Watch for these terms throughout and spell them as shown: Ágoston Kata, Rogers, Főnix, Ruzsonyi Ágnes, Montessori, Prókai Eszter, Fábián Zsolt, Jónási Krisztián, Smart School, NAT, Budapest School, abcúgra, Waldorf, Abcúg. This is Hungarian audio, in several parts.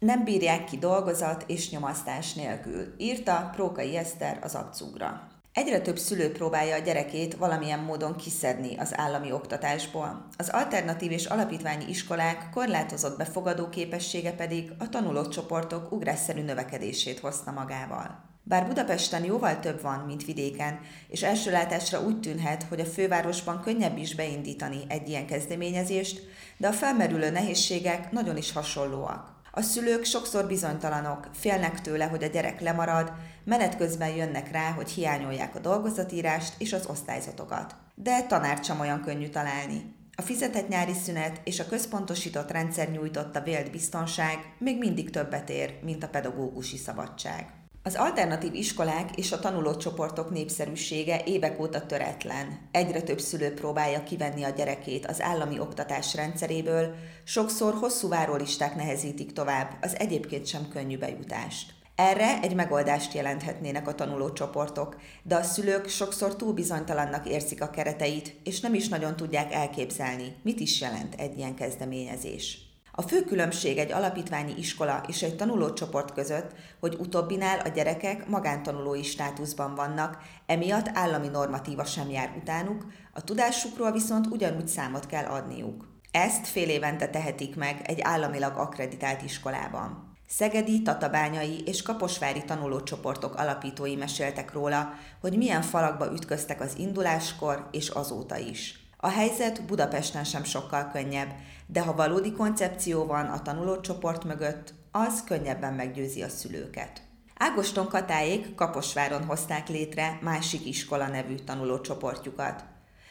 nem bírják ki dolgozat és nyomasztás nélkül, írta Prókai Eszter az abcúgra. Egyre több szülő próbálja a gyerekét valamilyen módon kiszedni az állami oktatásból. Az alternatív és alapítványi iskolák korlátozott befogadó képessége pedig a tanulócsoportok ugrásszerű növekedését hozta magával. Bár Budapesten jóval több van, mint vidéken, és első látásra úgy tűnhet, hogy a fővárosban könnyebb is beindítani egy ilyen kezdeményezést, de a felmerülő nehézségek nagyon is hasonlóak. A szülők sokszor bizonytalanok, félnek tőle, hogy a gyerek lemarad, menet közben jönnek rá, hogy hiányolják a dolgozatírást és az osztályzatokat. De tanárt sem olyan könnyű találni. A fizetett nyári szünet és a központosított rendszer nyújtotta vélt biztonság még mindig többet ér, mint a pedagógusi szabadság. Az alternatív iskolák és a tanulócsoportok népszerűsége évek óta töretlen. Egyre több szülő próbálja kivenni a gyerekét az állami oktatás rendszeréből, sokszor hosszú várólisták nehezítik tovább az egyébként sem könnyű bejutást. Erre egy megoldást jelenthetnének a tanulócsoportok, de a szülők sokszor túl bizonytalannak érzik a kereteit, és nem is nagyon tudják elképzelni, mit is jelent egy ilyen kezdeményezés. A fő különbség egy alapítványi iskola és egy tanulócsoport között, hogy utóbbinál a gyerekek magántanulói státuszban vannak, emiatt állami normatíva sem jár utánuk, a tudásukról viszont ugyanúgy számot kell adniuk. Ezt fél évente tehetik meg egy államilag akkreditált iskolában. Szegedi, tatabányai és kaposvári tanulócsoportok alapítói meséltek róla, hogy milyen falakba ütköztek az induláskor és azóta is. A helyzet Budapesten sem sokkal könnyebb, de ha valódi koncepció van a tanulócsoport mögött, az könnyebben meggyőzi a szülőket. Ágoston Katáék Kaposváron hozták létre Másik Iskola nevű tanulócsoportjukat.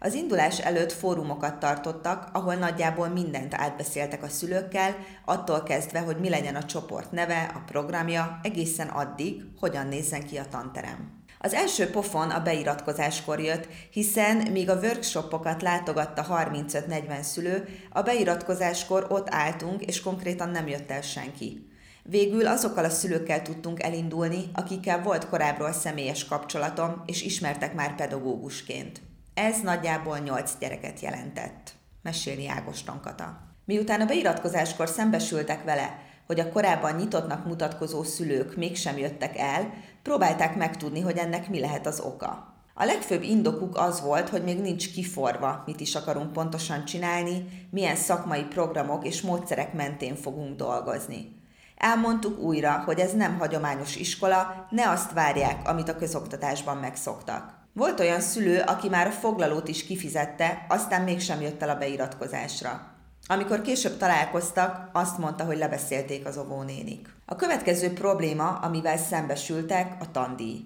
Az indulás előtt fórumokat tartottak, ahol nagyjából mindent átbeszéltek a szülőkkel, attól kezdve, hogy mi legyen a csoport neve, a programja, egészen addig, hogyan nézzen ki a tanterem. Az első pofon a beiratkozáskor jött, hiszen míg a workshopokat látogatta 35-40 szülő, a beiratkozáskor ott álltunk, és konkrétan nem jött el senki. Végül azokkal a szülőkkel tudtunk elindulni, akikkel volt korábbról személyes kapcsolatom, és ismertek már pedagógusként. Ez nagyjából 8 gyereket jelentett, meséli Ágoston Kata. Miután a beiratkozáskor szembesültek vele, hogy a korábban nyitottnak mutatkozó szülők mégsem jöttek el, próbálták megtudni, hogy ennek mi lehet az oka. A legfőbb indokuk az volt, hogy még nincs kiforva, mit is akarunk pontosan csinálni, milyen szakmai programok és módszerek mentén fogunk dolgozni. Elmondtuk újra, hogy ez nem hagyományos iskola, ne azt várják, amit a közoktatásban megszoktak. Volt olyan szülő, aki már a foglalót is kifizette, aztán mégsem jött el a beiratkozásra. Amikor később találkoztak, azt mondta, hogy lebeszélték az óvónénik. A következő probléma, amivel szembesültek, a tandíj.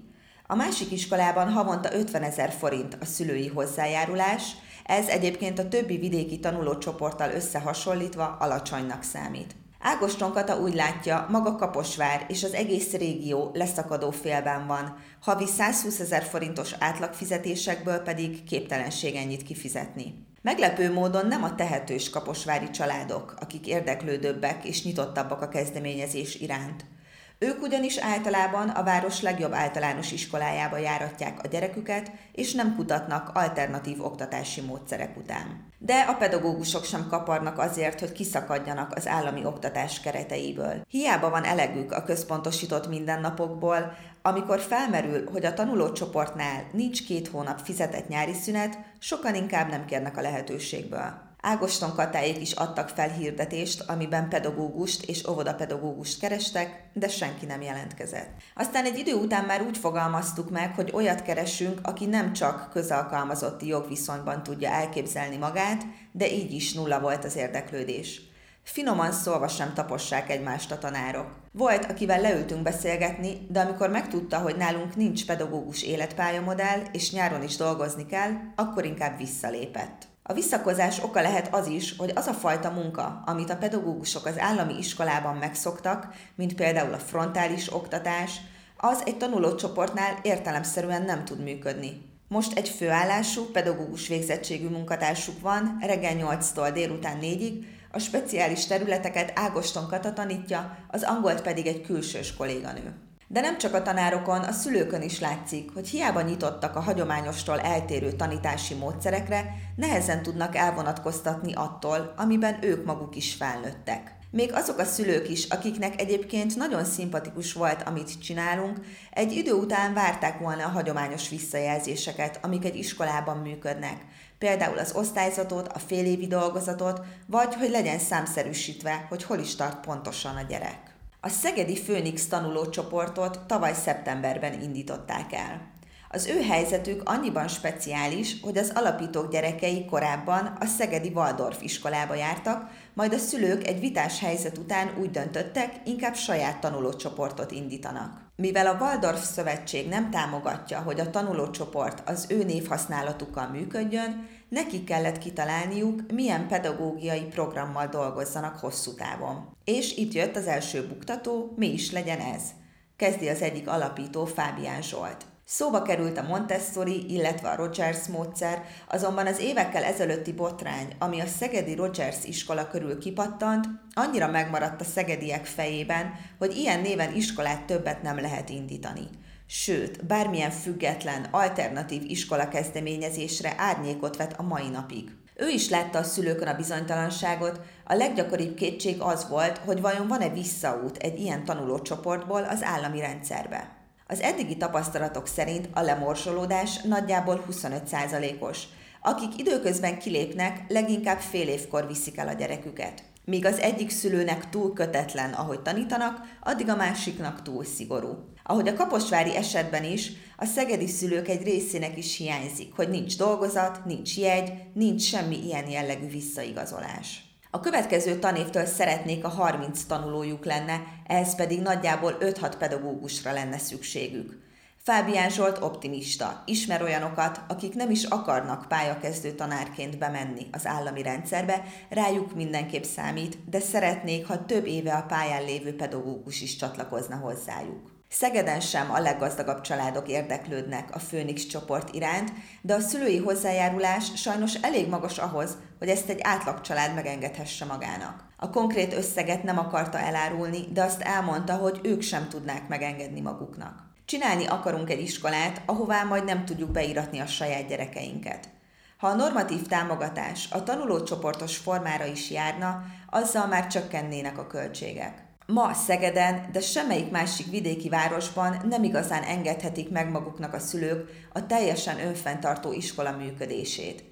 A Másik Iskolában havonta 50 000 forint a szülői hozzájárulás, ez egyébként a többi vidéki tanulócsoporttal összehasonlítva alacsonynak számít. Ágoston Kata úgy látja, maga Kaposvár és az egész régió leszakadó félben van, havi 120 000 forintos átlagfizetésekből pedig képtelenség ennyit kifizetni. Meglepő módon nem a tehetős kaposvári családok, akik érdeklődőbbek és nyitottabbak a kezdeményezés iránt. Ők ugyanis általában a város legjobb általános iskolájába járatják a gyereküket, és nem kutatnak alternatív oktatási módszerek után. De a pedagógusok sem kaparnak azért, hogy kiszakadjanak az állami oktatás kereteiből. Hiába van elegük a központosított mindennapokból, amikor felmerül, hogy a tanulócsoportnál nincs 2 hónap fizetett nyári szünet, sokan inkább nem kérnek a lehetőségből. Ágoston Katáék is adtak fel hirdetést, amiben pedagógust és óvodapedagógust kerestek, de senki nem jelentkezett. Aztán egy idő után már úgy fogalmaztuk meg, hogy olyat keresünk, aki nem csak közalkalmazotti jogviszonyban tudja elképzelni magát, de így is nulla volt az érdeklődés. Finoman szólva sem tapossák egymást a tanárok. Volt, akivel leültünk beszélgetni, de amikor megtudta, hogy nálunk nincs pedagógus életpályamodell, és nyáron is dolgozni kell, akkor inkább visszalépett. A visszakozás oka lehet az is, hogy az a fajta munka, amit a pedagógusok az állami iskolában megszoktak, mint például a frontális oktatás, az egy tanulócsoportnál értelemszerűen nem tud működni. Most egy főállású, pedagógus végzettségű munkatársuk van, reggel 8-tól délután 4-ig, a speciális területeket Ágoston Kata tanítja, az angolt pedig egy külsős kolléganő. De nem csak a tanárokon, a szülőkön is látszik, hogy hiába nyitottak a hagyományostól eltérő tanítási módszerekre, nehezen tudnak elvonatkoztatni attól, amiben ők maguk is felnőttek. Még azok a szülők is, akiknek egyébként nagyon szimpatikus volt, amit csinálunk, egy idő után várták volna a hagyományos visszajelzéseket, amik egy iskolában működnek. Például az osztályzatot, a félévi dolgozatot, vagy hogy legyen számszerűsítve, hogy hol is tart pontosan a gyerek. A szegedi Főnix tanulócsoportot tavaly szeptemberben indították el. Az ő helyzetük annyiban speciális, hogy az alapítók gyerekei korábban a szegedi Waldorf iskolába jártak, majd a szülők egy vitás helyzet után úgy döntöttek, inkább saját tanulócsoportot indítanak. Mivel a Waldorf Szövetség nem támogatja, hogy a tanulócsoport az ő névhasználatukkal működjön, nekik kellett kitalálniuk, milyen pedagógiai programmal dolgozzanak hosszú távon. És itt jött az első buktató, mi is legyen ez? Kezdi az egyik alapító, Fábián Zsolt. Szóba került a Montessori, illetve a Rogers módszer, azonban az évekkel ezelőtti botrány, ami a szegedi Rogers iskola körül kipattant, annyira megmaradt a szegediek fejében, hogy ilyen néven iskolát többet nem lehet indítani. Sőt, bármilyen független, alternatív iskola kezdeményezésre árnyékot vet a mai napig. Ő is látta a szülőkön a bizonytalanságot, a leggyakoribb kétség az volt, hogy vajon van-e visszaút egy ilyen tanulócsoportból az állami rendszerbe. Az eddigi tapasztalatok szerint a lemorzsolódás nagyjából 25%-os. Akik időközben kilépnek, leginkább fél évkor viszik el a gyereküket. Míg az egyik szülőnek túl kötetlen, ahogy tanítanak, addig a másiknak túl szigorú. Ahogy a kaposvári esetben is, a szegedi szülők egy részének is hiányzik, hogy nincs dolgozat, nincs jegy, nincs semmi ilyen jellegű visszaigazolás. A következő tanévtől szeretnék, a 30 tanulójuk lenne, ehhez pedig nagyjából 5-6 pedagógusra lenne szükségük. Fábián Zsolt optimista, ismer olyanokat, akik nem is akarnak pályakezdő tanárként bemenni az állami rendszerbe, rájuk mindenképp számít, de szeretnék, ha több éve a pályán lévő pedagógus is csatlakozna hozzájuk. Szegeden sem a leggazdagabb családok érdeklődnek a Főnix csoport iránt, de a szülői hozzájárulás sajnos elég magas ahhoz, hogy ezt egy átlag család megengedhesse magának. A konkrét összeget nem akarta elárulni, de azt elmondta, hogy ők sem tudnák megengedni maguknak. Csinálni akarunk egy iskolát, ahová majd nem tudjuk beiratni a saját gyerekeinket. Ha a normatív támogatás a tanulócsoportos formára is járna, azzal már csökkennének a költségek. Ma Szegeden, de semmelyik másik vidéki városban nem igazán engedhetik meg maguknak a szülők a teljesen önfenntartó iskola működését.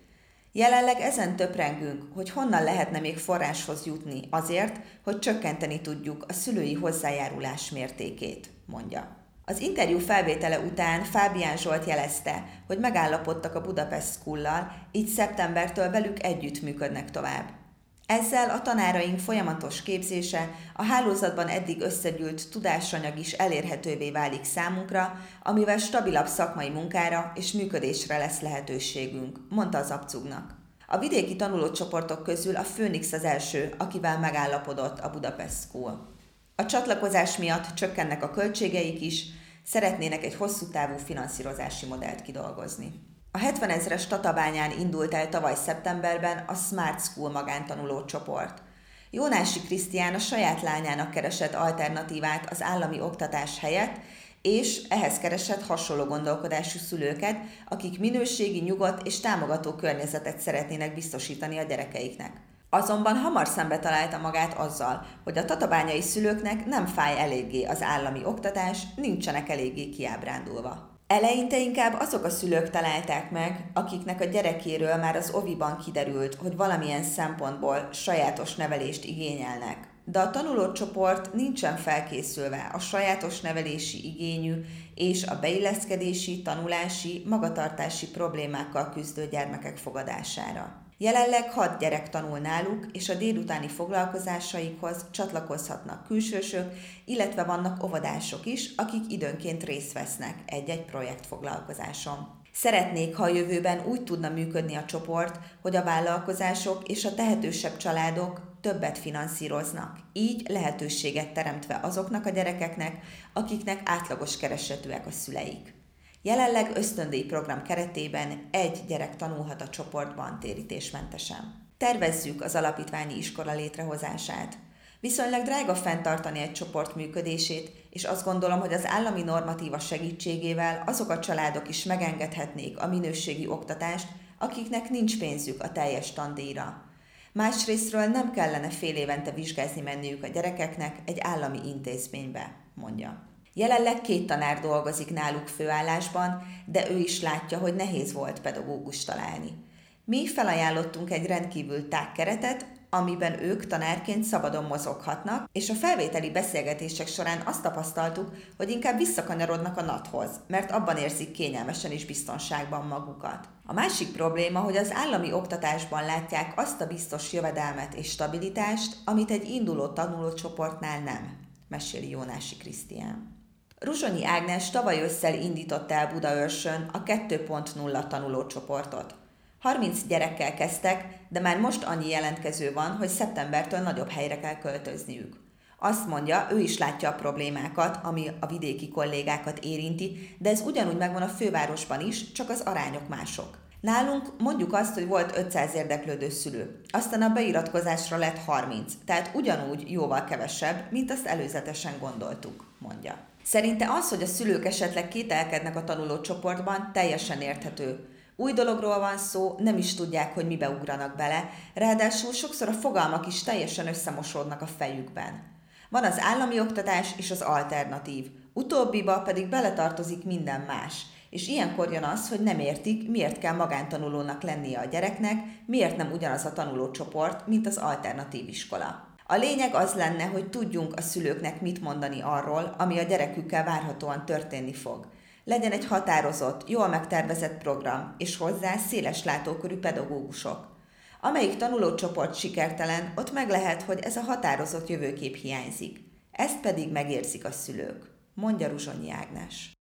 Jelenleg ezen töprengünk, hogy honnan lehetne még forráshoz jutni azért, hogy csökkenteni tudjuk a szülői hozzájárulás mértékét, mondja. Az interjú felvétele után Fábián Zsolt jelezte, hogy megállapodtak a Budapest School-lal, így szeptembertől velük együttműködnek tovább. Ezzel a tanáraink folyamatos képzése, a hálózatban eddig összegyűlt tudásanyag is elérhetővé válik számunkra, amivel stabilabb szakmai munkára és működésre lesz lehetőségünk, mondta az abcúgnak. A vidéki tanulócsoportok közül a Főnix az első, akivel megállapodott a Budapest School. A csatlakozás miatt csökkennek a költségeik is, szeretnének egy hosszú távú finanszírozási modellt kidolgozni. A 70 000-es Tatabányán indult el tavaly szeptemberben a Smart School magántanuló csoport. Jónási Krisztián a saját lányának keresett alternatívát az állami oktatás helyett, és ehhez keresett hasonló gondolkodású szülőket, akik minőségi, nyugodt és támogató környezetet szeretnének biztosítani a gyerekeiknek. Azonban hamar szembe találta magát azzal, hogy a tatabányai szülőknek nem fáj eléggé az állami oktatás, nincsenek eléggé kiábrándulva. Eleinte inkább azok a szülők találták meg, akiknek a gyerekéről már az oviban kiderült, hogy valamilyen szempontból sajátos nevelést igényelnek. De a tanulócsoport nincsen felkészülve a sajátos nevelési igényű és a beilleszkedési, tanulási, magatartási problémákkal küzdő gyermekek fogadására. Jelenleg 6 gyerek tanul náluk, és a délutáni foglalkozásaikhoz csatlakozhatnak külsősök, illetve vannak óvodások is, akik időnként részt vesznek egy-egy projektfoglalkozáson. Szeretnék, ha a jövőben úgy tudna működni a csoport, hogy a vállalkozások és a tehetősebb családok többet finanszíroznak, így lehetőséget teremtve azoknak a gyerekeknek, akiknek átlagos keresetűek a szüleik. Jelenleg ösztöndíj program keretében 1 gyerek tanulhat a csoportban térítésmentesen. Tervezzük az alapítványi iskola létrehozását. Viszonylag drága fenntartani egy csoport működését, és azt gondolom, hogy az állami normatíva segítségével azok a családok is megengedhetnék a minőségi oktatást, akiknek nincs pénzük a teljes tandíjra. Másrésztről nem kellene fél évente vizsgázni menniük a gyerekeknek egy állami intézménybe, mondja. Jelenleg 2 tanár dolgozik náluk főállásban, de ő is látja, hogy nehéz volt pedagógust találni. Mi felajánlottunk egy rendkívül tág keretet, amiben ők tanárként szabadon mozoghatnak, és a felvételi beszélgetések során azt tapasztaltuk, hogy inkább visszakanyarodnak a NAT-hoz, mert abban érzik kényelmesen és biztonságban magukat. A másik probléma, hogy az állami oktatásban látják azt a biztos jövedelmet és stabilitást, amit egy induló tanulócsoportnál nem, meséli Jónási Krisztián. Ruzsonyi Ágnes tavaly ősszel indította el Budaörsön a 2.0 tanulócsoportot. 30 gyerekkel kezdtek, de már most annyi jelentkező van, hogy szeptembertől nagyobb helyre kell költözniük. Azt mondja, ő is látja a problémákat, ami a vidéki kollégákat érinti, de ez ugyanúgy megvan a fővárosban is, csak az arányok mások. Nálunk mondjuk azt, hogy volt 500 érdeklődő szülő, aztán a beiratkozásra lett 30, tehát ugyanúgy jóval kevesebb, mint azt előzetesen gondoltuk, mondja. Szerinte az, hogy a szülők esetleg kételkednek a tanulócsoportban, teljesen érthető. Új dologról van szó, nem is tudják, hogy mibe ugranak bele, ráadásul sokszor a fogalmak is teljesen összemosódnak a fejükben. Van az állami oktatás és az alternatív, utóbbiba pedig beletartozik minden más, és ilyenkor jön az, hogy nem értik, miért kell magántanulónak lennie a gyereknek, miért nem ugyanaz a tanulócsoport, mint az alternatív iskola. A lényeg az lenne, hogy tudjunk a szülőknek mit mondani arról, ami a gyerekükkel várhatóan történni fog. Legyen egy határozott, jól megtervezett program, és hozzá széles látókörű pedagógusok. Amelyik tanulócsoport sikertelen, ott meg lehet, hogy ez a határozott jövőkép hiányzik. Ezt pedig megérzik a szülők, mondja Ruzsonyi Ágnes.